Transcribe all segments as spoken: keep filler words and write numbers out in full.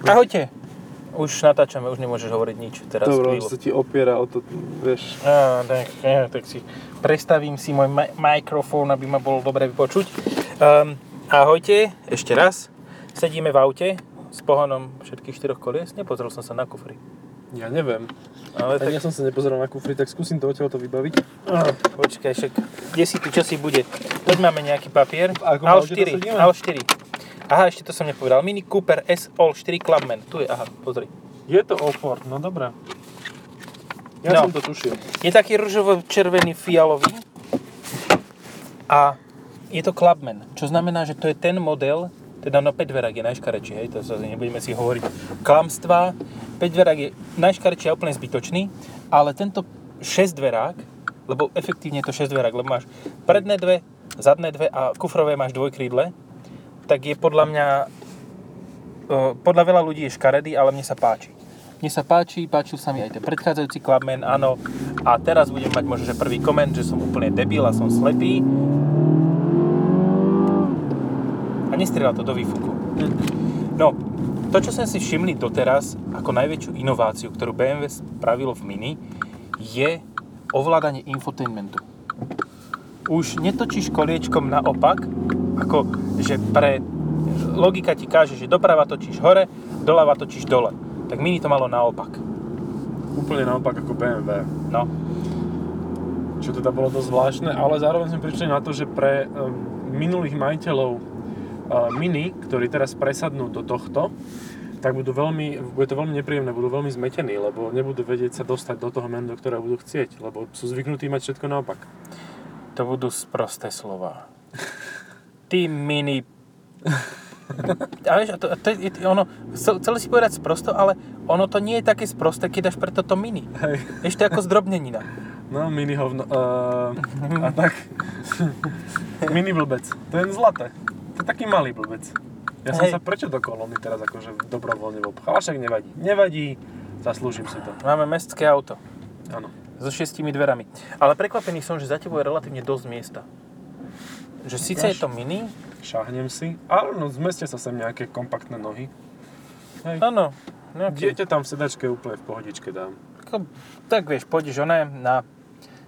Ahojte. Už natáčame, už nemôžeš hovoriť nič teraz. Dobre, on sa ti opiera o to, vieš. Á, tak, ja, tak si prestavím si môj ma- mikrofón, aby ma bolo dobre vypočuť. Um, ahojte, ešte raz. Sedíme v aute s pohonom všetkých štyroch kolies. Nepozrel som sa na kufry. Ja neviem. Ale tak... ja som sa nepozeral na kufry, tak skúsim to odtiaľto vybaviť. Á, počkaj, však, kde si tu, čo si bude? Poď máme nejaký papier. á štyri. Aha, ešte to som nepovedal. Mini Cooper S All štyri Clubman. Tu je, aha, pozri. Je to All Ford, no dobré. Ja no. som to tušil. Je taký ružovo-červený fialový. A je to Clubman, čo znamená, že to je ten model, teda no päťdverak je najškarečší, hej, to sa nebudeme si hovoriť klamstvá. päťdverak je najškarečší a úplne zbytočný, ale tento šesťdverák, lebo efektívne je to šesťdverak, lebo máš predné dve, zadné dve a kufrové máš dvojkrídle, tak je podľa mňa, podľa veľa ľudí je škaredý, ale mne sa páči. Mne sa páči, páčil sa mi aj ten predchádzajúci Clubman, áno. A teraz budem mať možno, že prvý koment, že som úplne debil a som slepý. A nestrieľa to do výfuku. No, to, čo sme si všimli doteraz, ako najväčšiu inováciu, ktorú bé em vé spravilo v Mini, je ovládanie infotainmentu. Už netočíš koliečkom naopak, ako, že pre logika ti káže, že doprava točíš hore, doľava točíš dole. Tak Mini to malo naopak. Úplne naopak ako bé em vé. No. Čo teda bolo dosť zvláštne, ale zároveň sme prišli na to, že pre minulých majiteľov Mini, ktorí teraz presadnú do tohto, tak budú veľmi, bude to veľmi nepríjemné, budú veľmi zmetení, lebo nebudú vedieť sa dostať do toho menu, do ktorého budú chcieť, lebo sú zvyknutí mať všetko naopak. To budú sprosté slova. Ty Mini... A vieš, to, to, to, ono, chceli si povedať sprosto, ale ono to nie je také sprosté, keď až preto to Mini. Hej. Ešte ako zdrobnenina. No, Mini hovno... Uh, a tak... Mini blbec. To je zlaté. To je taký malý blbec. Ja som Hej. sa prečo do kolóny teraz akože dobrovoľne obchal, však nevadí. Nevadí, zaslúžim si to. Máme mestské auto. Áno. So šiestimi dverami. Ale prekvapený som, že za tebou je relatívne dosť miesta. Že síce ja je to Mini. Šahnem si. Ale no, zmestia sa sem nejaké kompaktné nohy. Áno. Nejaký... Dieťa tam v sedačke úplne v pohodičke dám. Tak, tak vieš, pôjdeš oné na,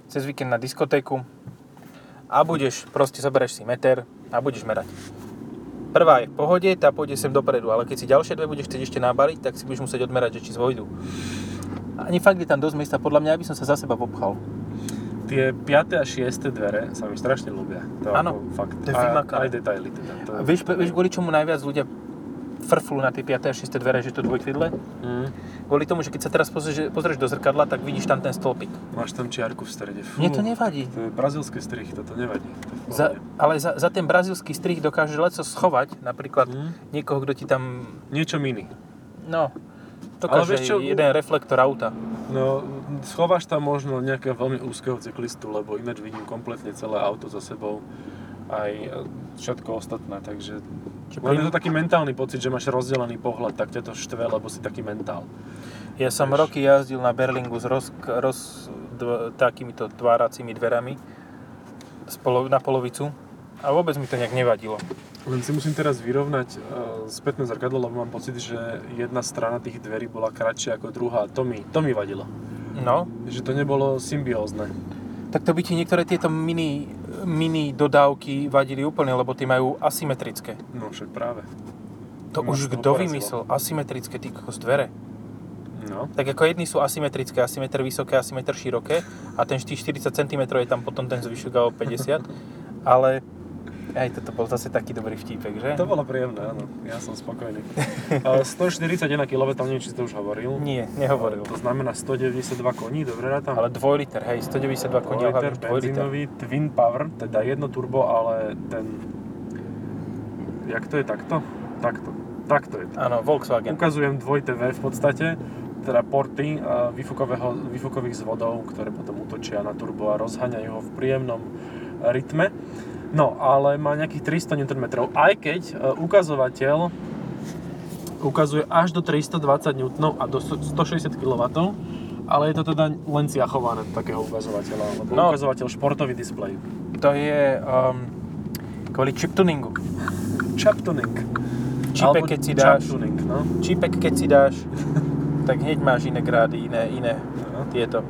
cez víkend na diskotéku a budeš, proste zoberieš si meter a budeš merať. Prvá je v pohode, tá pôjde sem dopredu, ale keď si ďalšie dve budeš chcieť ešte nábaliť, tak si budeš musieť odmerať, že či zvojdu. Ani fakt je tam dosť miesta, podľa mňa, aby som sa za seba popchal. Tie piate a šieste dvere sa mi strašne ľúbia. To ano, ako fakt. To je vymakané. Aj detaily teda. To je... Vieš, vieš, kvôli čomu najviac ľudia frflú na tie piate a šieste dvere, že to dvojkvidle? Mm. Kvôli tomu, že keď sa teraz pozrieš, pozrieš do zrkadla, tak vidíš tam ten stĺpik. Máš tam čiarku v strede. Fú, mne to nevadí. To je brazílsky strih, toto nevadí. To za, ale za, za ten brazílsky strih dokážeš leco schovať, napríklad mm. niekoho, kto ti tam... Niečo mini. No. Dokáže jeden reflektor auta. No, schováš tam možno nejakého veľmi úzkeho cyklistu, lebo ináč vidím kompletne celé auto za sebou, aj všetko ostatné, takže... Len je to taký mentálny pocit, že máš rozdelený pohľad, tak ťa to štve, lebo si taký mentál. Ja som Tež... roky jazdil na Berlingu s roz, roz, dv, takýmito tváracími dverami polo, na polovicu a vôbec mi to nejak nevadilo. Len si musím teraz vyrovnať spätné zrkadlo, lebo mám pocit, že jedna strana tých dverí bola kratšia ako druhá. To mi, to mi vadilo. No. Že to nebolo symbiózne. Tak to by ti niektoré tieto mini, mini dodávky vadili úplne, lebo tie majú asymetrické. No však práve. To Máš už kto vymyslel? Asymetrické, ty kokos dvere. No. Tak ako jedni sú asymetrické, asymetr vysoké, asymetr široké a ten štyridsať centimetrov je tam potom ten zvyšok a o päťdesiat. Ale... Aj toto bol zase taký dobrý vtípek, že? To bolo príjemné, áno. Ja som spokojný. sto štyridsaťjeden kilowattov, neviem, či si to už hovoril. Nie, nehovoril. To znamená sto deväťdesiatdva koní, dobre rátam? Ale dvojliter, hej, sto deväťdesiatdva koní. dvojliter, benzínový, twin power, teda jedno turbo, ale ten... Jak to je takto? Takto. Takto je to. Áno, Volkswagen. Ukazujem dvojtv v podstate, teda porty výfukových zvodov, ktoré potom útočia na turbo a rozháňajú ho v príjemnom rytme. No, ale má nejakých tristo newtonmetrov, aj keď ukazovateľ ukazuje až do tristodvadsať newtonmetrov a do stošesťdesiat kilowattov, ale je to teda len ciachované takého ukazovateľa, lebo no, ukazovateľ športový displej. To je um, kvôli chiptuningu. Chiptuning. čipek, keď si dáš, tuning, no? čipek, keď si dáš, tak hneď máš iné grády, iné, iné no. tieto.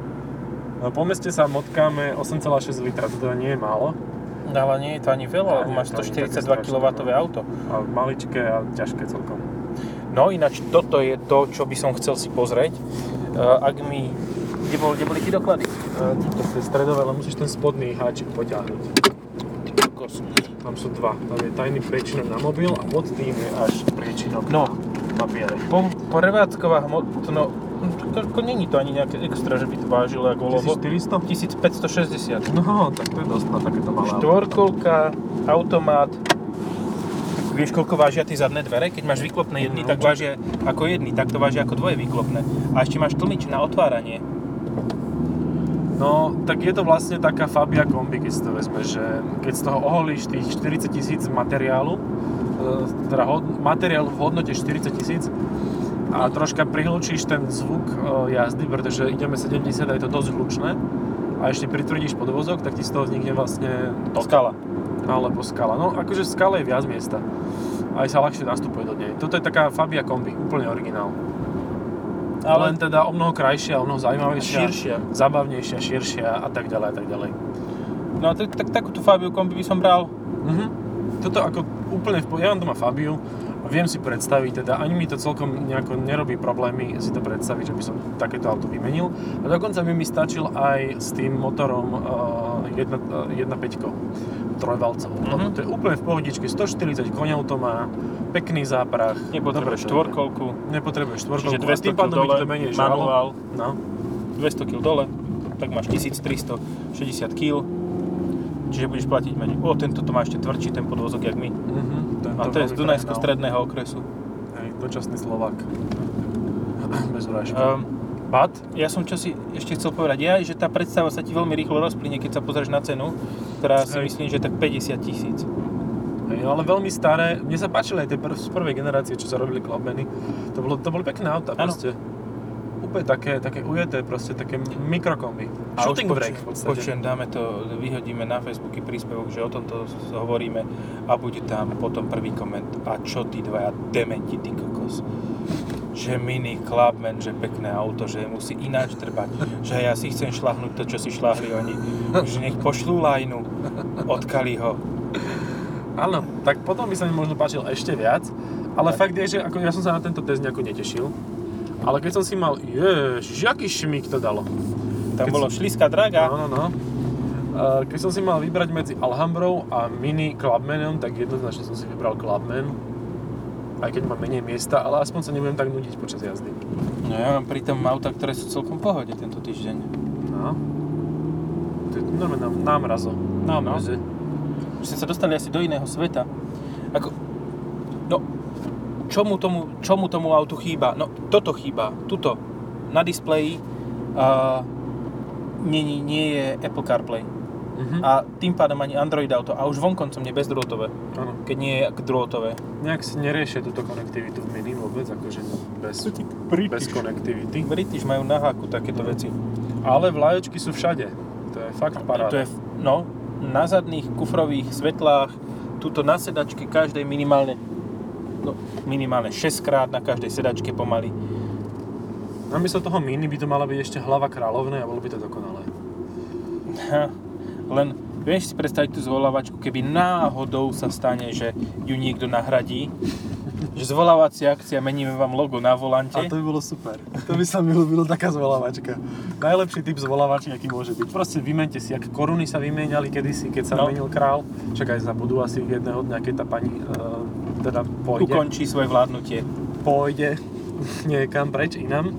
No, po meste sa motkáme osem celá šesť litra, to teda nie je málo. Ale nie je to ani veľa, lebo máš sto štyridsaťdva kilowattové auto. A maličké a ťažké celkom. No ináč toto je to, čo by som chcel si pozrieť. Uh, ak mi... Kde, bol, kde boli ti doklady? Uh, to je stredové, ale musíš ten spodný háčik potiahnuť. Tam sú dva. Tam je tajný priečinok na mobil a pod tým je až priečinok no. na papiere. Po, po revádzková hmotno... Není to ani nejaké extra, že by to vážilo ako lovo. tisícštyristo? tisícpäťstošesťdesiat. No, tak to je dosť na takéto malé auto. Štvorkolka, automat. Vieš, koľko vážia tie zadné dvere? Keď máš výklopné jedny, no, tak vážia ako jedny, tak to vážia ako dvoje výklopné. A ešte máš tlmič na otváranie. No, tak je to vlastne taká Fabia kombi, keď si to vezme, že keď z toho oholíš tých štyridsať tisíc materiálu, teda materiál v hodnote štyridsať tisíc, a troška prihlučíš ten zvuk jazdy, pretože ideme sedemdesiat a je to dosť hlučné a ešte pritvrdíš podvozok, tak ti z toho vznikne vlastne skala alebo skala, no akože skala je viac miesta a aj sa ľahšie nastupuje do nej. Toto je taká Fabia kombi, úplne originál, ale len teda o mnoho krajšia, o mnoho zaujímavejšia, širšia, zabavnejšia, širšia a tak ďalej a tak ďalej. No a tak, tak, takúto Fabiu kombi by som bral. Mhm. Toto ako úplne v pohode, ja mám doma Fabiu. Viem si predstaviť, teda ani mi to celkom nejako nerobí problémy si to predstaviť, že by som takéto auto vymenil. A dokonca by mi stačil aj s tým motorom jedna celá päť trojvalcov. Mm-hmm. To je úplne v pohodičke, stoštyridsať koňov to má, pekný záprach. Nepotrebuješ štvorkolku. Nepotrebuješ štvorkolku. Čiže dvesto kilogramov dole, manuál, no. dvesto kilogramov dole, tak máš tisíctristošesťdesiat kilogramov. Čiže budeš platiť menej. O, tento to má ešte tvrdší ten podvozok, jak my. Mm-hmm. A to je z Dunajsko-stredného okresu. Hej, dočasný Slovák. Bez urážky. Um, but, ja som čo si ešte chcel povedať, ja, že tá predstava sa ti veľmi rýchlo rozplynie, keď sa pozrieš na cenu, ktorá si myslím, že tak päťdesiat tisíc. Hej, ale veľmi staré. Mne sa páčili aj tie prv, z prvej generácie, čo sa robili Clubmany. To, to boli pekné auta, proste. Úplne také, také ujeté, proste také mikrokombi. A shooting break v podstate. Počujem, dáme to, vyhodíme na Facebooky príspevok, že o tomto hovoríme a bude tam potom prvý koment. A čo tí dvaja dementi, ty kokos? Že Mini Clubman, že pekné auto, že musí ináč trbať, že ja si chcem šláhnuť to, čo si šláhli oni. Že nech pošlú lajnu, odkali ho. Áno, tak potom by sa mi možno páčil ešte viac, ale tak. Fakt je, že ako ja som sa na tento test nejako netešil. Ale keď som si mal, ježiš, aký šmík to dalo. Tam keď bolo som... šlíska draga. No, no, no. Keď som si mal vybrať medzi Alhambrou a Mini Clubmanom, tak jednoznačne som si vybral Clubman. Aj keď mám menej miesta, ale aspoň sa nebudem tak nudiť počas jazdy. No ja mám pri tom auta, ktoré sú celkom v pohode tento týždeň. No. To je normálne na mrazo. Na mraze. Už sme sa dostali asi do iného sveta. Ako... No... Čomu tomu, čomu tomu autu chýba? No, toto chýba. Tuto. Na displeji uh, nie, nie je Apple CarPlay. Uh-huh. A tým pádom ani Android auto. A už vonkoncom je bezdrôtové. Ano. Keď nie je drôtové. Nejak si neriešia túto konektivitu v Mini vôbec, akože bez, bez konektivity. British majú na háku takéto no. veci. Ale vlajočky sú všade. To je fakt paráda. To je, no, na zadných kufrových svetlách, tuto na sedačke každej minimálne No, minimálne šesťkrát na každej sedačke pomaly. Namiesto toho Mini by to mala byť ešte hlava kráľovnej a bolo by to dokonalé. Ha, len vieš si predstaviť tú zvolávačku, keby náhodou sa stane, že ju niekto nahradí, že zvolávacia akcia, meníme vám logo na volante. A to by bolo super. To by sa mi ľúbilo, taká zvolávačka. Najlepší typ zvolávačky, aký môže byť. Proste vymente si, ak koruny sa vymieniali kedysi, keď sa no. menil král. Čakaj, zabudú asi jedného dňa, keď tá pani... Uh, teda pôjde. Ukončí svoje vládnutie. Pôjde niekam preč inam.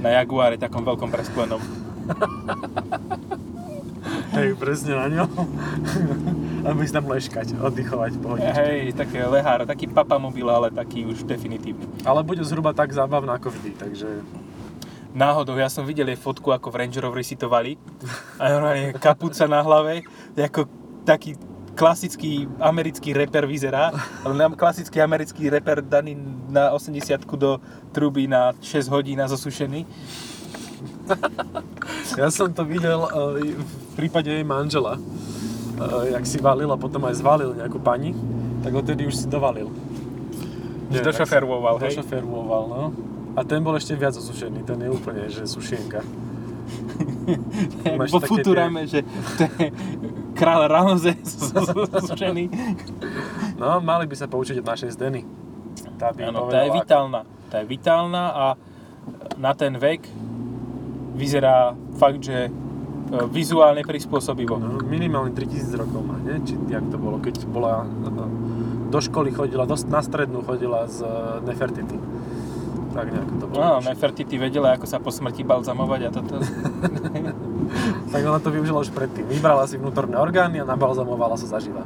Na Jaguare, takom veľkom presklenom. Hej, presne na ňom. Aby si tam leškať, oddychovať, pohodičky. Hej, také lehár, taký papamobil, ale taký už definitívny. Ale bude zhruba tak zábavná ako vždy, takže... Náhodou, ja som videl jej fotku, ako v Range Roveri si to valí. A normálne kapuca na hlave, ako taký... klasický americký reper vyzerá, ale nám klasický americký reper daný na osemdesiatku do truby na šesť hodín a zosušený. Ja som to videl uh, v prípade jej manžela, uh, jak si valil a potom aj zvalil nejakú pani, tak odtedy už si dovalil. Nie, došoferoval, hej? Došoferoval, no. A ten bol ešte viac osušený, ten je úplne, že sušienka. Po Futurame, tie... že to je král Ramzes sušený. No, mali by sa poučiť od našej Zdeny. Tá by ano, tá je vitálna. Tá je vitálna a na ten vek vyzerá fakt, že vizuálne prispôsobivo. No, minimálne tritisíc rokov má, nie? Či jak to bolo, keď bola do školy chodila, do, na strednú chodila z Nefertiti. Tak nejako to bolo. No, Nefertiti vedela, ako sa po smrti balzamovať a toto. Tak ona to využila už predtým. Vybrala si vnútorné orgány a nabalzamovala sa zaživa.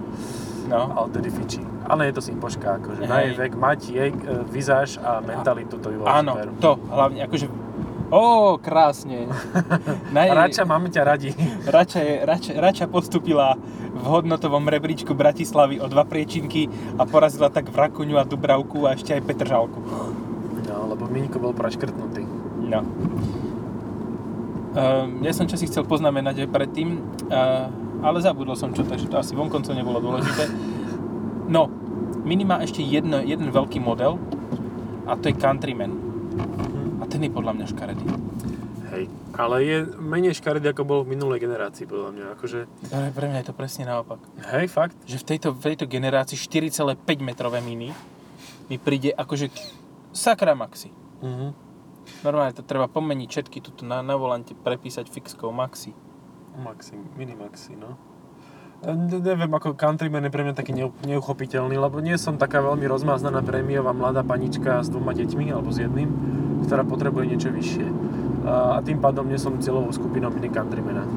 No. A odtedy fičí. Ale je to simpoška, akože hej. Na jej vek mať jej vizáž a mentalitu, to by bolo áno, super. Áno, to hlavne, akože ó, krásne. Na... Rača, máme ťa radi. Rača, je, rača, rača postúpila v hodnotovom rebríčku Bratislavy o dva priečinky a porazila tak Vrakuňu a Dubravku a ešte aj Petržalku. No, lebo Miňko bol praškrtnutý. No. Um, ja som čo si chcel poznamenať aj predtým, uh, ale zabudol som čo, takže to asi vonkoncom nebolo dôležité. No, Mini má ešte jedno, jeden veľký model a to je Countryman. Ten je podľa mňa škaredý. Hej, ale je menej škaredý, ako bol v minulej generácii, podľa mňa, akože... Ale pre mňa je to presne naopak. Hej, fakt? Že v tejto, v tejto generácii štyri celé päť metrové mini mi príde akože sakra maxi. Uh-huh. Normálne to treba pomeniť všetky tuto na, na volante, prepísať fixkou maxi. Maxi, mini maxi, no. Neviem, ako Countryman je pre mňa taký neuchopiteľný, lebo nie som taká veľmi rozmáznaná prémiová mladá panička s dvoma deťmi, alebo s jedným, ktorá potrebuje niečo vyššie. A tým pádom nie som cieľovou skupinou Mini Countrymana.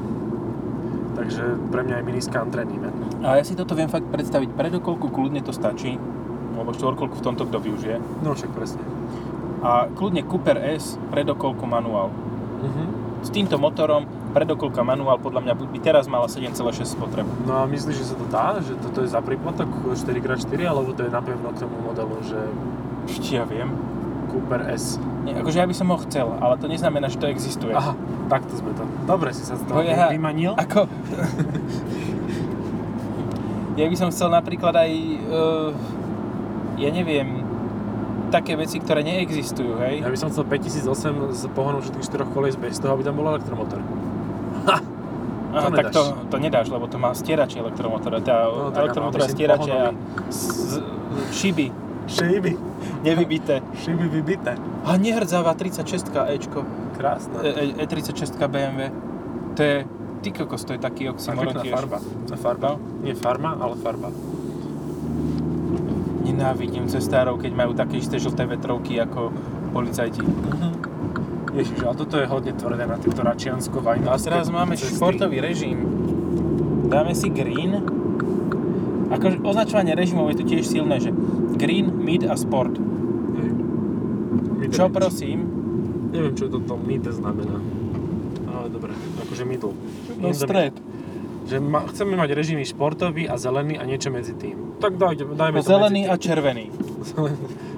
Takže pre mňa je Mini Countryman. A ja si toto viem fakt predstaviť, predokoľku kľudne to stačí, alebo štvorkolku v tomto kto využije. No však presne. A kľudne Cooper S, predokoľku manuál. Mhm. S týmto motorom predokolka manuál podľa mňa by teraz mala sedem celé šesť spotrebu. No a myslíš, že sa to dá? Že toto je za pripotok štyri krát štyri alebo to je napevno k tomu modelu, že... Ešte ja viem. Cooper S. Nie, akože ja by som ho chcel, ale to neznamená, že to existuje. Aha, takto sme to. Dobre si sa z toho ja, vymanil. Ako... ja by som chcel napríklad aj... Uh, ja neviem... také veci, ktoré neexistujú, hej? Ja by som chcel päťtisíc osem s pohonom všetkých štyroch kolies bez toho, aby tam bol elektromotor. Ha! To aha, tak to, to nedáš, lebo to má stierače elektromotora. Tá no, elektromotora stierače a z, šiby. Šiby. Nevybité. Šiby vybité. A nehrdzavá tridsaťšestka Ečko. Krásne. E, E36 bé em vé. To je, ty kokos, to je taký oxymoron tiež. Farba. To farba. No? Nie farma, ale farba. Nenávidím cestárov, keď majú také isté žlté vetrovky ako policajti. Uh-huh. Ježiš, ale toto je hodne tvrdé na týmto račiansko vajnárske. A teraz máme cesty. Športový režim. Dáme si green. Akože označovanie režimov je tu tiež silné, že green, mid a sport. Hey. Mid čo range. Prosím? Neviem, čo toto mid znamená. Ale dobre, akože middle. No stred. Že ma, chceme mať režimy športový a zelený a niečo medzi tým. Tak dajme, dajme to zelený medzi tým. A červený.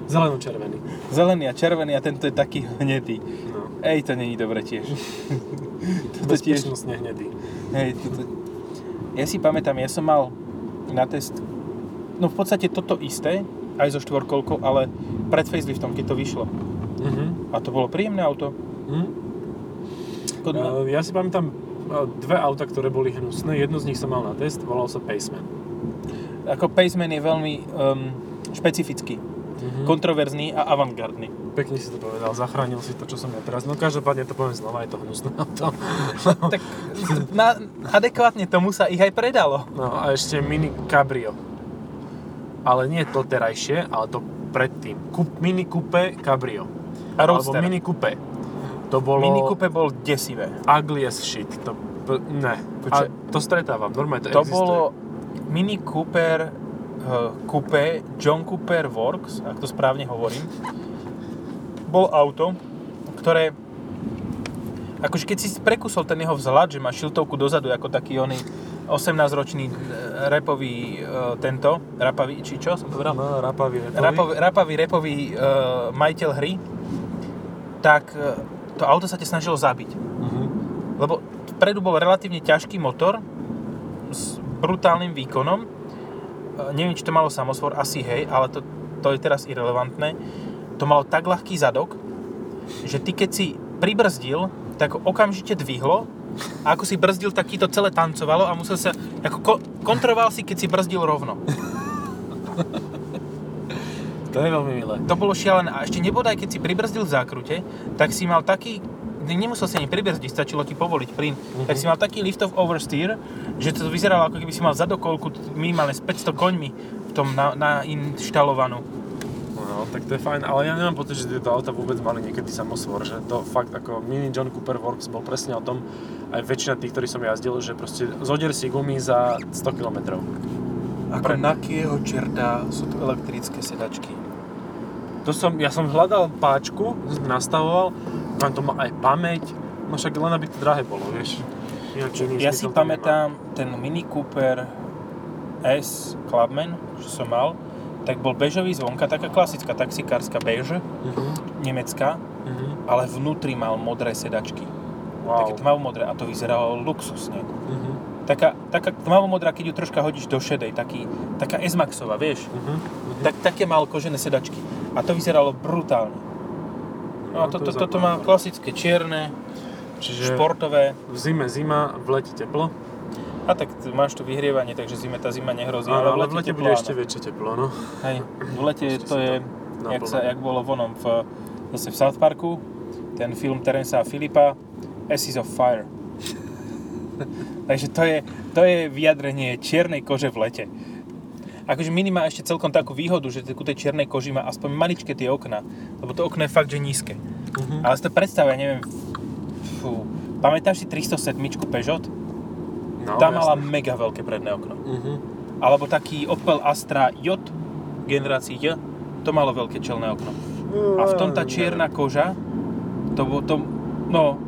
Zeleno-červený. Zelený a červený a tento je taký hnedý. No. Ej, to není dobre tiež. Bezpečnostne hnedý. Hej, toto... Ja si pamätám, ja som mal na test, no v podstate toto isté, aj so štvorkolkou, ale pred faceliftom, keď to vyšlo. Mm-hmm. A to bolo príjemné auto. Mm-hmm. Kod... Uh, ja si pamätám dve auta, ktoré boli hnusné. Jedno z nich som mal na test, volal sa Paceman. Ako Paceman je veľmi um, špecifický, mm-hmm. kontroverzný a avantgardný. Pekne si to povedal, zachránil si to, čo som ja teraz. No každopádne to poviem znova, je to hnusné auto. No. Tak na, adekvátne tomu sa ich aj predalo. No a ešte Mini Cabrio. Ale nie to terajšie, ale to predtým. Kup, Mini Coupé Cabrio. A Roadster. Alebo Mini Coupé. To bolo... Mini Coupe bol desivé. Ugly as shit. To... Ne. A to stretávam. Normálne to, to existuje. To bolo Mini Cooper uh, Coupe John Cooper Works, ak to správne hovorím. Bol auto, ktoré... Akože keď si prekusol ten jeho vzhľad, že má šiltovku dozadu, ako taký oný osemnásťročný rapový uh, tento... Rapavý, či čo som povedal? No, rapavý, rapový. Rapavý, rapový uh, majiteľ hry. Tak... Uh, to auto sa te snažilo zabiť. Uh-huh. Lebo vpredu bol relatívne ťažký motor s brutálnym výkonom. E, neviem, či to malo samosvor, asi hej, ale to to je teraz irelevantné, to malo tak ľahký zadok, že ty keď si pribrzdil, tak okamžite dvihlo a ako si brzdil, tak ti to celé tancovalo a musel sa, ako ko- kontroval si, keď si brzdil rovno. To je veľmi milé. To bolo šialené. A ešte nebodaj, keď si pribrzdil v zákrute, tak si mal taký, nemusel si ani pribrzdiť, stačilo ti povoliť plyn, mm-hmm. tak si mal taký lift of oversteer, že to vyzeralo, ako keby si mal zadokolku minimálne s päťsto koňmi v tom na, na inštalovanú. No, tak to je fajn, ale ja nemám pocit, že tieto auta vôbec mali niekedy samosvor, že to fakt ako Mini John Cooper Works bol presne o tom, aj väčšina tých, ktorí som jazdil, že proste zodier si gumy za sto kilometrov. Ako Pre... na kieho čerta sú tu elektrické sedačky? To som, ja som hľadal páčku, nastavoval, tam to má aj pamäť, no však len aby to drahé bolo, vieš. Ja, ja si pamätám ten Mini Cooper S Clubman, čo som mal, tak bol bežový zvonka, taká klasická taxikárska bež, uh-huh. nemecká, uh-huh. ale vnútri mal modré sedačky. Wow. Také tmavomodré a to vyzeralo luxusne. Uh-huh. Taká, taká tmavomodrá, keď ju troška hodíš do šedej, taký, taká S-Maxová, vieš. Uh-huh. Uh-huh. Tak, také mal kožené sedačky a to vyzeralo brutálne. No, no toto to, to, to má klasické čierne, čiže športové. V zime zima, v lete teplo. A tak máš tu vyhrievanie, takže zime tá zima nehrozí. Áno, ale v lete, lete bude ešte väčšie teplo, no. Hej, v lete ešte to je, to jak, sa, jak bolo vonom v, zase v South Parku, ten film Terence a Filipa, Asses of Fire. Takže to je, to je vyjadrenie čiernej kože v lete. Akože Mini má ešte celkom takú výhodu, že ku tej čiernej koži má aspoň maličké tie okna, lebo to okno je fakt, že nízke. Uh-huh. Ale si to predstav, ja neviem, fú, pamätáš si tristosedem Peugeot? No, tá jasne. Mala mega veľké predné okno. Uh-huh. Alebo taký Opel Astra J, generácii J, to malo veľké čelné okno. A v tom tá čierna koža, to bolo to, no,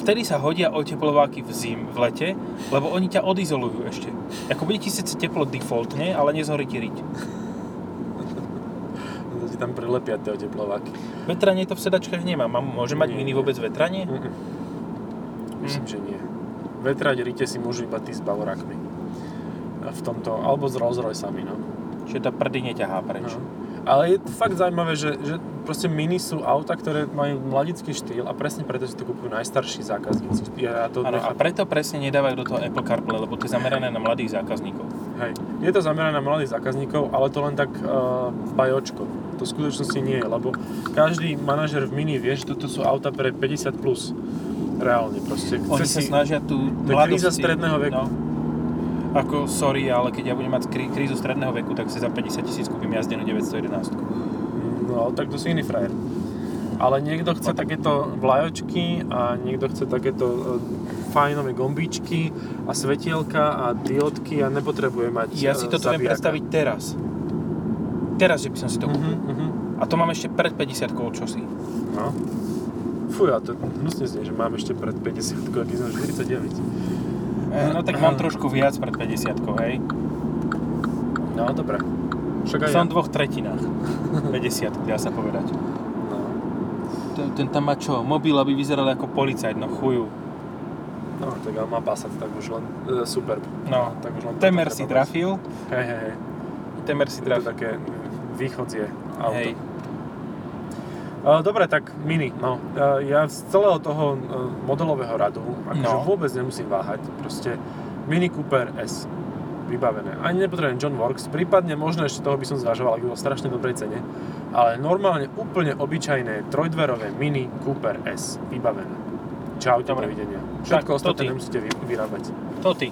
vtedy sa hodia oteplováky v zim, v lete, lebo oni ťa odizolujú ešte. Ako bude ti sice teplo defaultne, ale nezhorí ti riť. To ti tam prilepia tie oteplováky. Vetranie to v sedačkách nemá. Môže mať Mini vôbec vetranie? Mm-mm. Myslím, mm. že nie. Vetrať rite si môžu iba tí s bavorákmi. V tomto, alebo s Rolls Royceami, no. Čiže tá prdy neťahá preč. No. Ale je to fakt zaujímavé, že, že proste Mini sú auta, ktoré majú mladický štýl a presne preto si to kúpujú najstarší zákazníci. Ja to ano, nechám... A preto presne nedávajú do toho Apple CarPlay, lebo to je zamerané na mladých zákazníkov. Hej, je to zamerané na mladých zákazníkov, ale to len tak uh, bajočko. To v skutočnosti nie je, lebo každý manažer v Mini vie, že toto sú auta pre päťdesiat plus. Plus. Reálne proste. Oni sa si... snažia tú mladosť... To je kríza stredného veku. No. Ako, sorry, ale keď ja budem mať krí, krízu stredného veku, tak si za päťdesiat tisíc kúpim jazdenú deväťstojedenásť. No, tak to si iný frajer. Ale niekto chce no, takéto vlajočky a niekto chce takéto fajnové gombíčky a svetielka a diódky a nepotrebuje mať zabíjaka. Ja si toto viem predstaviť teraz. Teraz, že by som si to kúpil. Uh-huh, uh-huh. A to mám ešte pred päťdesiatkou čosi. No. Fuj, a to hnusne znie, že mám ešte pred päťdesiatkou, aký som štyridsaťdeväť. No tak mám trošku viac pred päťdesiatkou, hej? No, dobre. Však aj som v dvoch tretinách. päťdesiat, dá sa povedať. No. Ten, ten tam má čo? Mobil, aby vyzeral ako policajt, no chuju. No, tak ale má Passat, tak už len e, super. No, tak už len temer si trafil. Hej, hej, hej. Temer si trafil. To také východzie auto. Hej. Dobre, tak Mini, no. Ja z celého toho modelového radu akože no. vôbec nemusím váhať. Proste Mini Cooper S, vybavené. Ani nepotrebujem John Works, prípadne možno ešte toho by som zvažoval, ak by bol strašne dobrej cene. Ale normálne úplne obyčajné trojdverové Mini Cooper S, vybavené. Čaute, dovidenia. Všetko ostatné nemusíte vy, vyrábať. To ty.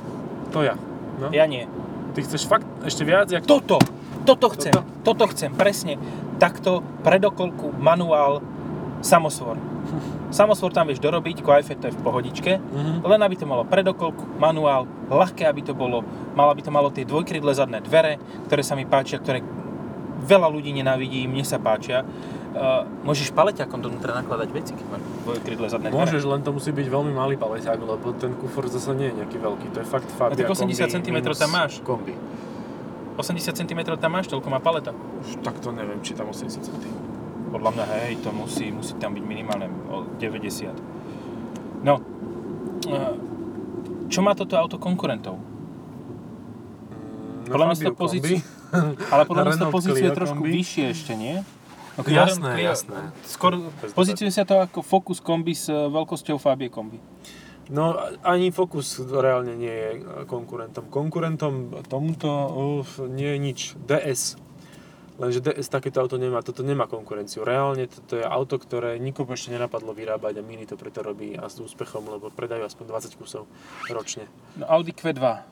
To ja. No? Ja nie. Ty chceš fakt ešte viac? Jak... Toto! Toto chcem, toto? toto chcem, presne. Takto, predokolku, manuál, samosvor. Samosvor tam vieš dorobiť, kofet to je v pohodičke, mm-hmm. len aby to malo predokolku, manuál, ľahké aby to bolo, malo by to malo tie dvojkrydlé zadné dvere, ktoré sa mi páčia, ktoré veľa ľudí nenávidí, mne sa páčia. Uh, môžeš paleťákom donútra nakladať veci, keď máš dvojkrydlé zadné dvere. Môžeš, len to musí byť veľmi malý paleťák, lebo ten kufor zase nie je nejaký veľký, to je fakt Fabia kombi minus kombi. osemdesiat centimetrov tam máš, toľko má paleta. Už tak to neviem, či tam osemdesiat centimetrov. Podľa mňa, hej, to musí, musí tam byť minimálne deväťdesiat. No, čo má toto auto konkurentov? No, Fabio kombi. Pozíci- Ale podľa mňa pozície je trošku kombi. Vyššie ešte, nie? No, Clio, jasné, Clio, jasné. Skoro pozíciuje sa to ako Focus kombi s veľkosťou Fabie kombi. No ani Focus reálne nie je konkurentom. Konkurentom tomuto uf, nie je nič. dé es. Lenže dé es takéto auto nemá. Toto nemá konkurenciu. Reálne toto je auto, ktoré nikomu ešte nenapadlo vyrábať a Mini to preto robí a s úspechom, lebo predajú aspoň dvadsať kusov ročne. No Audi kvé dva.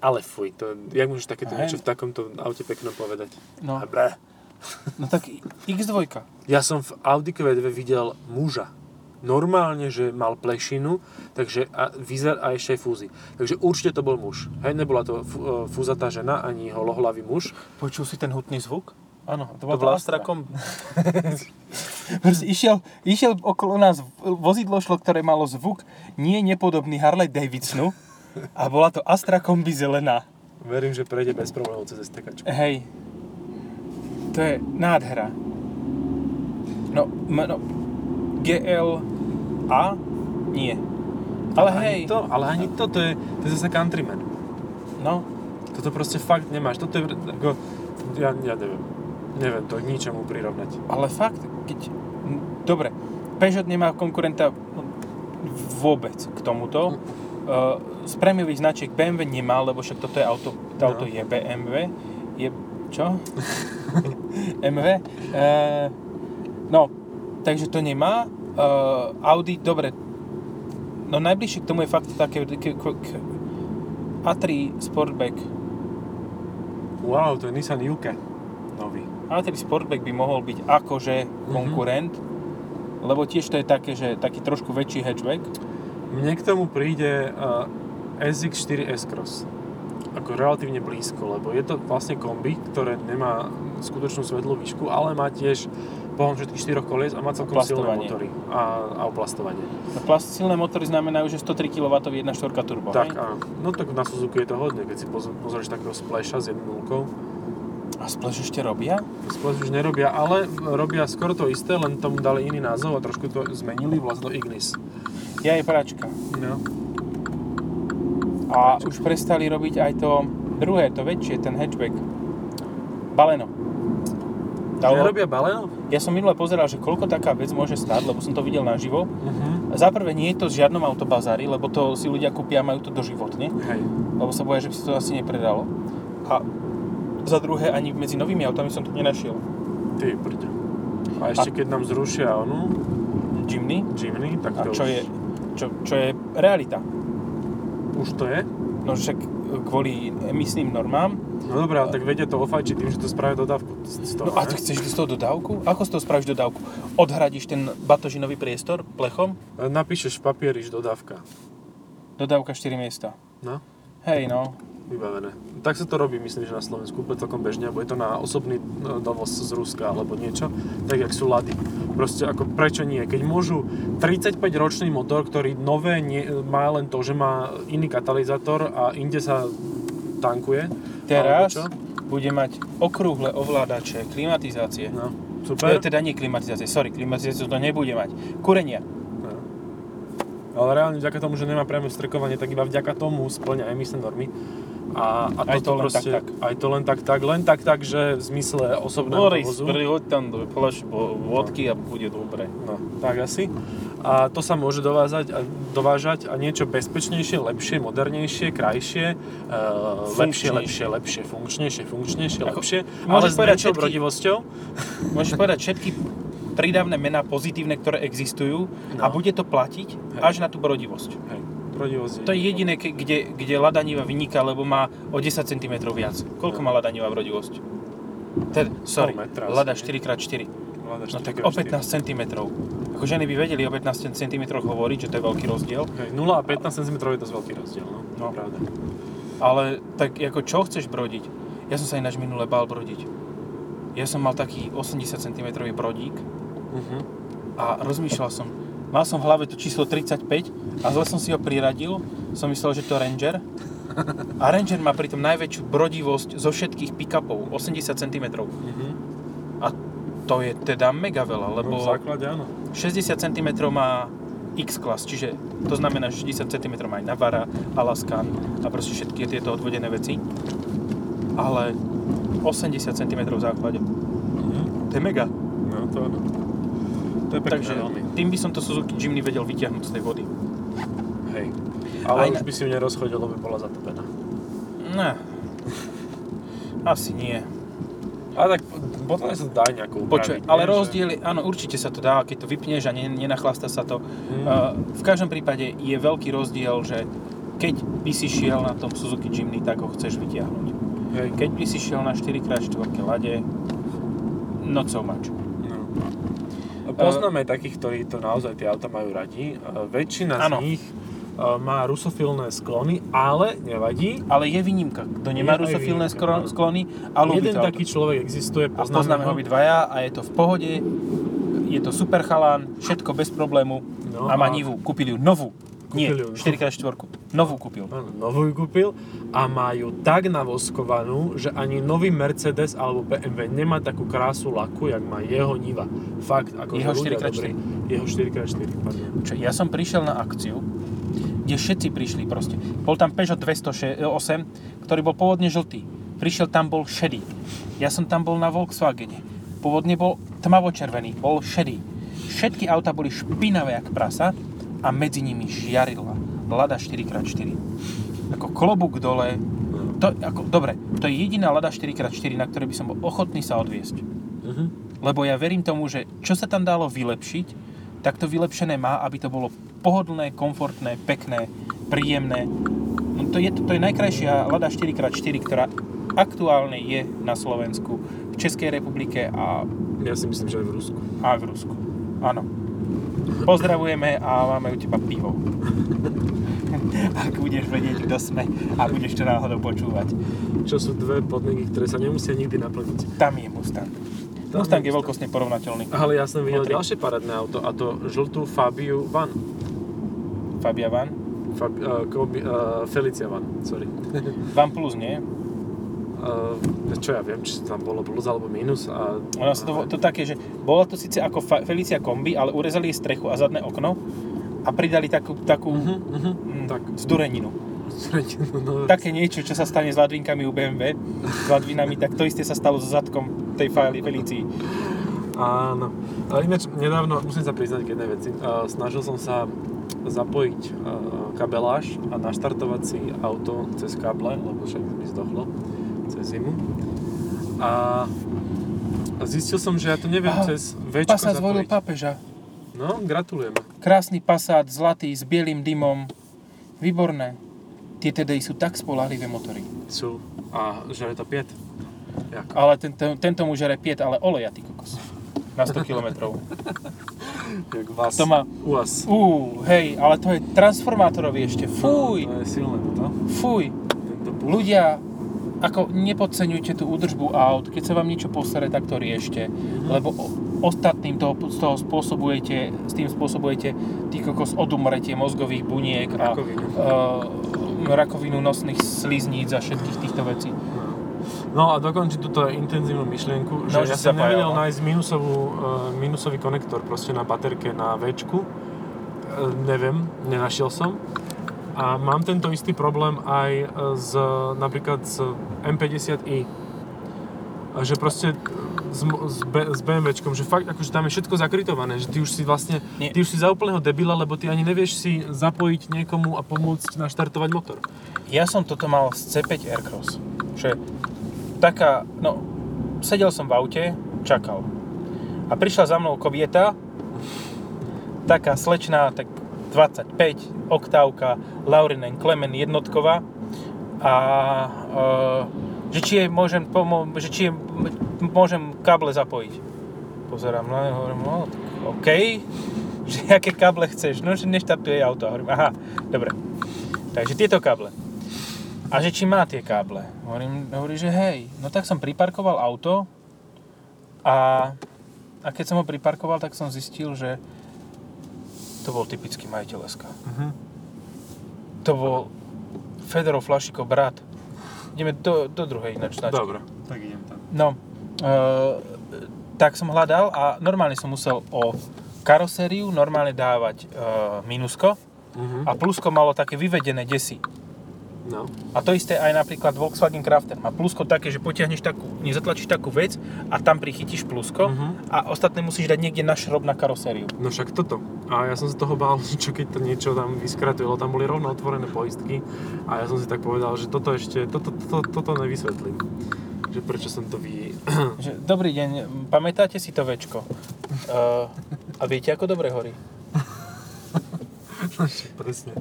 Ale fuj, to, jak môžeš takéto niečo v takomto aute pekno povedať? No. Ble. No tak iks dva. Ja som v Audi kvé dva videl muža. Normálne, že mal plešinu, takže a vyzer a ešte aj fúzy. Takže určite to bol muž. Hej, nebola to fúzatá žena, ani holohlavý muž. Počul si ten hutný zvuk? Áno, to bola to Astra kombi. išiel, išiel okolo nás vozidlo šlo, ktoré malo zvuk nie nepodobný Harley Davidsonu a bola to Astra kombi zelená. Verím, že prejde bez problémov cez stekačku. Hej. To je nádhera. No, no gé el á? Nie. Ale, ale hej. Ani to, ale ani to, to je, to je zase Countryman. No. Toto proste fakt nemáš. Toto je, ako, ja, ja neviem. Neviem to ničemu prirovnať. Ale fakt, keď, dobre, Peugeot nemá konkurenta vôbec k tomuto. Uh, z prémiových značiek bé em vé nemá, lebo však toto je auto, to auto no. je bé em vé. Je, čo? em vé? Uh, no, takže to nemá. Uh, Audi, dobre. No najbližšie k tomu je fakt také k, k, k á tri Sportback. Wow, to je Nissan Juke. Nový. á tri Sportback by mohol byť akože konkurent, mm-hmm. lebo tiež to je také, že taký trošku väčší hatchback. Mne k tomu príde uh, es iks štyri S-Cross. Ako relatívne blízko, lebo je to vlastne kombi, ktoré nemá skutočnú svetlú výšku, ale má tiež pohom všetkých štyroch kolies a má celkom silné motory a, a oplastovanie. A plast, silné motory znamenajú, že sto tri kilowattov jedna celá štyri turbo, tak, hej? Tak, áno. No tak na Suzuki je to hodne, keď si pozrieš takého splasha s jednou nulkou. A splash ešte robia? Splash už nerobia, ale robia skoro to isté, len tomu dali iný názov a trošku to zmenili, vlastne Ignis. Ja je pračka. No. A už prestali robiť aj to druhé, to väčšie, ten hatchback. Baleno. Dalo? Ja robia baleno? Ja som minule pozeral, že koľko taká vec môže stáť, lebo som to videl naživo. Uh-huh. Za prvé, nie je to v žiadnom autobazári, lebo to si ľudia kúpia a majú to doživotne. Hej. Lebo sa boja, že by si to asi nepredalo. A za druhé, ani medzi novými autami som to nenašiel. Ty prde. A ešte a... keď nám zrušia onu... Jimny. Jimny, tak to a čo už... je, čo, čo je realita. Už to je? No však kvôli emisným normám. No dobré, ale tak vedia to ofajčiť tým, že to spravia dodávku z toho. No a ty chceš z toho dodávku? Ako z toho spravíš dodávku? Odhradíš ten batožinový priestor plechom? Napíšeš v papieri, že dodávka. Dodávka štyri miesta. No. Hej, no. Vybavené. Tak sa to robí, myslím, že na Slovensku úplne celkom bežne, alebo je to na osobný dovoz z Ruska alebo niečo, tak jak sú Lady. Proste ako prečo nie? Keď môžu tridsaťpäťročný motor, ktorý nové nie, má len to, že má iný katalizátor a inde sa tankuje. Teraz bude mať okrúhle ovládače klimatizácie. No, super. E, teda nie klimatizácie, sorry, klimatizácie to nebude mať. Kúrenia. Ale reálne vďaka tomu, že nemá priame strkovanie, tak iba vďaka tomu splňa emisné normy. A, a aj to len proste, tak, tak. Aj to len tak, tak. Len tak, tak, že v zmysle osobného Boris, dovozu. Boris, prihoď tam do plášť vodky no. a bude dobre. No, tak asi. A to sa môže dovázať, dovážať a niečo bezpečnejšie, lepšie, modernejšie, krajšie, e, lepšie, lepšie, lepšie, funkčnejšie, funkčnejšie, ako, lepšie, ale s menšou brodivosťou. Môžeš povedať všetky prídavné mená pozitívne, ktoré existujú no. a bude to platiť Hej. až na tú brodivosť. Hej. Brodivosť je to je jediné, kde, kde Lada Niva vyniká, lebo má o desať centimetrov viac. Koľko no. má Lada Niva brodivosť? Teda, sorry, Lada štyri krát štyri. Lada štyri krát štyri. No tak o pätnásť centimetrov. Ako ženy by vedeli o pätnástich centimetroch hovoriť, že to je veľký rozdiel. Hej. nula a pätnásť centimetrov je dosť veľký rozdiel, no. no. Pravda. Ale tak ako čo chceš brodiť? Ja som sa ináč minule bál brodiť. Ja som mal taký osemdesiat centimetrov brodík. Uh-huh. A rozmýšľal som, mal som v hlave to číslo tridsaťpäť a zle som si ho priradil, som myslel, že to Ranger a Ranger má pritom najväčšiu brodivosť zo všetkých pick-upov, osemdesiat centimetrov uh-huh. a to je teda mega veľa, lebo no, v základe, áno. šesťdesiat centimetrov má X-Class, čiže to znamená, že šesťdesiat centimetrov má aj Navara, Alaskan a proste všetky tieto odvodené veci a ale osemdesiat centimetrov v základe. Mm. To je mega. No to, to je pekné. Takže veľmi. Tým by som to Suzuki Jimny vedel vytiahnuť z tej vody. Hej. Ale aj už by si ju nerozchodil, lebo bola zatopená. Ne. Asi nie. Ale tak potom sa to dá nejako upraviť. Počuj, ale nie, rozdiel, že... áno, určite sa to dá, keď to vypneš a nenachlasta sa to. Hmm. Uh, v každom prípade je veľký rozdiel, že keď by si šiel na tom Suzuki Jimny, tak ho chceš vytiahnuť. Hej. Keď by si šiel na štyri krát štyri lade, not so much. No. Poznáme uh, takých, ktorí to naozaj tie auta majú radi. Uh, väčšina ano. z nich má rusofilné sklony, ale nevadí. Ale je výnimka, kto nemá je rusofilné výnimka, sklony a ľúbi to auto. Jeden taký človek existuje, poznáme, poznáme ho dvaja a je to v pohode, je to super chalán, všetko bez problému no, a má a... Nivu, kúpili ju novú, kúpili nie, štyri krát štyri, novú kúpil. Áno, novú kúpil a majú tak navoskovanú, že ani nový Mercedes alebo bé em vé nemá takú krásu laku, jak má jeho Niva. Fakt, ako jeho štyri krát štyri. Jeho štyri krát štyri, pardon. Čo, ja som prišiel na akciu, kde všetci prišli proste. Bol tam Peugeot dvesto osem, ktorý bol pôvodne žltý. Prišiel tam, bol šedý. Ja som tam bol na Volkswagene. Pôvodne bol tmavočervený, bol šedý. Všetky auta boli špinavé jak prasa a medzi nimi žiarila Lada štyri krát štyri. Ako klobúk dole. To, ako, dobre, to je jediná Lada štyri krát štyri, na ktorej by som bol ochotný sa odviesť. Uh-huh. Lebo ja verím tomu, že čo sa tam dalo vylepšiť, tak to vylepšené má, aby to bolo pohodlné, komfortné, pekné, príjemné. No to je, to je najkrajšia Lada štyri krát štyri, ktorá aktuálne je na Slovensku, v Českej republike a... Ja si myslím, že aj v Rusku. A v Rusku, áno. Pozdravujeme a máme u teba pivo. Ak budeš vedieť, kto sme a budeš to náhodou počúvať. Čo sú dve podmienky, ktoré sa nemusia nikdy naplniť. Tam je Mustang. Mustang je veľkostne porovnateľný. Ale ja som videl ďalšie parádne auto, a to žltú Fabiu Van. Fabia Van? Fabi, uh, Kobi, uh, Felicia Van, sorry. Van plus, nie? Uh, čo ja viem, či tam bolo plus alebo minus. A... Ono sa to, to také, že bola to síce ako fa- Felicia kombi, ale urezali jej strechu a zadné okno a pridali takú, takú uh-huh, uh-huh, m- tak. zdureninu. Také niečo, čo sa stane s ladvinkami u bé em vé, s ladvinami, tak to isté sa stalo so zadkom tej Felicii. Áno. Ale ináč, nedávno, musím sa priznať k jednej veci, uh, snažil som sa zapojiť uh, kabeláž a naštartovať si auto cez káble, lebo však mi zdochlo cez zimu. A zistil som, že ja to neviem Aha, cez Včko zapojiť. Passat zvolil pápeža. No, gratulujeme. Krásny Passat, zlatý, s bielým dymom. Výborné. Tie té dé í sú tak spoľahlivé motory. Sú. A žere to piet. Jak? Ale ten, ten, tento mu žere piet, ale oleja, ty kokos. Na sto kilometrov. Jak vás. To má... U vás. Uú, hej, ale to je transformátorový ešte. Fuj. To je silné toto. Fuj. Ľudia, ako nepodceňujte tú údržbu aut, keď sa vám niečo posere, tak to riešte. Mm-hmm. Lebo ostatným toho, z toho spôsobujete, s tým spôsobujete, ty kokos, odumretie mozgových buniek a... rakovinu nosných slizníc a všetkých týchto vecí. No a dokončím túto intenzívnu myšlienku, že no, ja som nevedel nájsť minusovú, uh, minusový konektor proste na baterke na Včku. Uh, neviem, nenašiel som. A mám tento istý problém aj z, napríklad z em päťdesiat i. Že proste s, s, s BMWčkom, že fakt akože tam je všetko zakrytované, že ty už si vlastne, Nie. ty už si za úplného debila, lebo ty ani nevieš si zapojiť niekomu a pomôcť naštartovať motor. Ja som toto mal z cé päť Aircross, že taká, no, sedel som v aute, čakal a prišla za mnou kobieta, taká slečná, tak dvadsaťpäť, oktávka, Laurinen Klemen jednotková a e, že či jej môžem pomôcť, že či jej môžem káble zapojiť. Pozerám na ne, hovorím, no, OK, že aké káble chceš, no, že neštartuje auto. A hovorím, aha, dobre, takže tieto káble. A že či má tie káble. Hovorím, hovorí, že hej, no tak som priparkoval auto a, a keď som ho priparkoval, tak som zistil, že to bol typický majiteľ es ká. Uh-huh. To bol Fedorov Flašikov brat. Ideme do, do druhej ináč značky. Dobre, tak idem tam. No, e, tak som hľadal a normálne som musel o karosériu normálne dávať e, minusko uh-huh. a plusko malo také vyvedené desy. No. A to isté aj napríklad Volkswagen Crafter. Má plusko také, že potiahneš takú, nezatlačíš takú vec a tam prichytíš plusko uh-huh. a ostatné musíš dať niekde na šrob na karosériu. No však toto. A ja som sa toho bál, čo keď to niečo tam vyskratilo, tam boli rovno otvorené poistky a ja som si tak povedal, že toto ešte, toto, toto, toto nevysvetlím. Že prečo som to vy... Dobrý deň, pamätáte si to večko? Uh, a viete, ako dobre horí? Presne.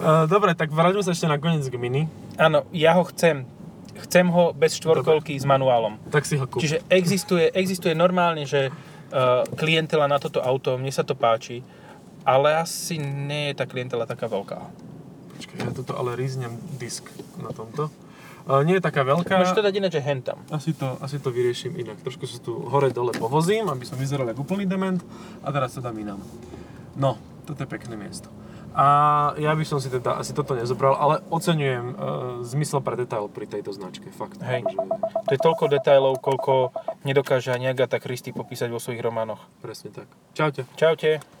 Uh, dobre, tak vráťme sa ešte nakoniec k Mini. Áno, ja ho chcem. Chcem ho bez štvorkolky s manuálom. Tak si ho kúp. Čiže existuje, existuje normálne, že uh, klientela na toto auto, mne sa to páči, ale asi nie je tá klientela taká veľká. Počkaj, ja toto ale ríznem disk na tomto. Uh, nie je taká veľká. Môžeš to dať ináč, že hentam. Asi to, asi to vyrieším inak. Trošku sa tu hore-dole povozím, aby som vyzeral ako úplný dement a teraz to dám inám. No, toto je pekné miesto. A ja by som si teda asi toto nezobral, ale oceňujem e, zmysel pre detail pri tejto značke, fakt. Hej, že... to je toľko detailov, koľko nedokáže ani Agatha Christie popísať vo svojich románoch. Presne tak. Čaute. Čaute.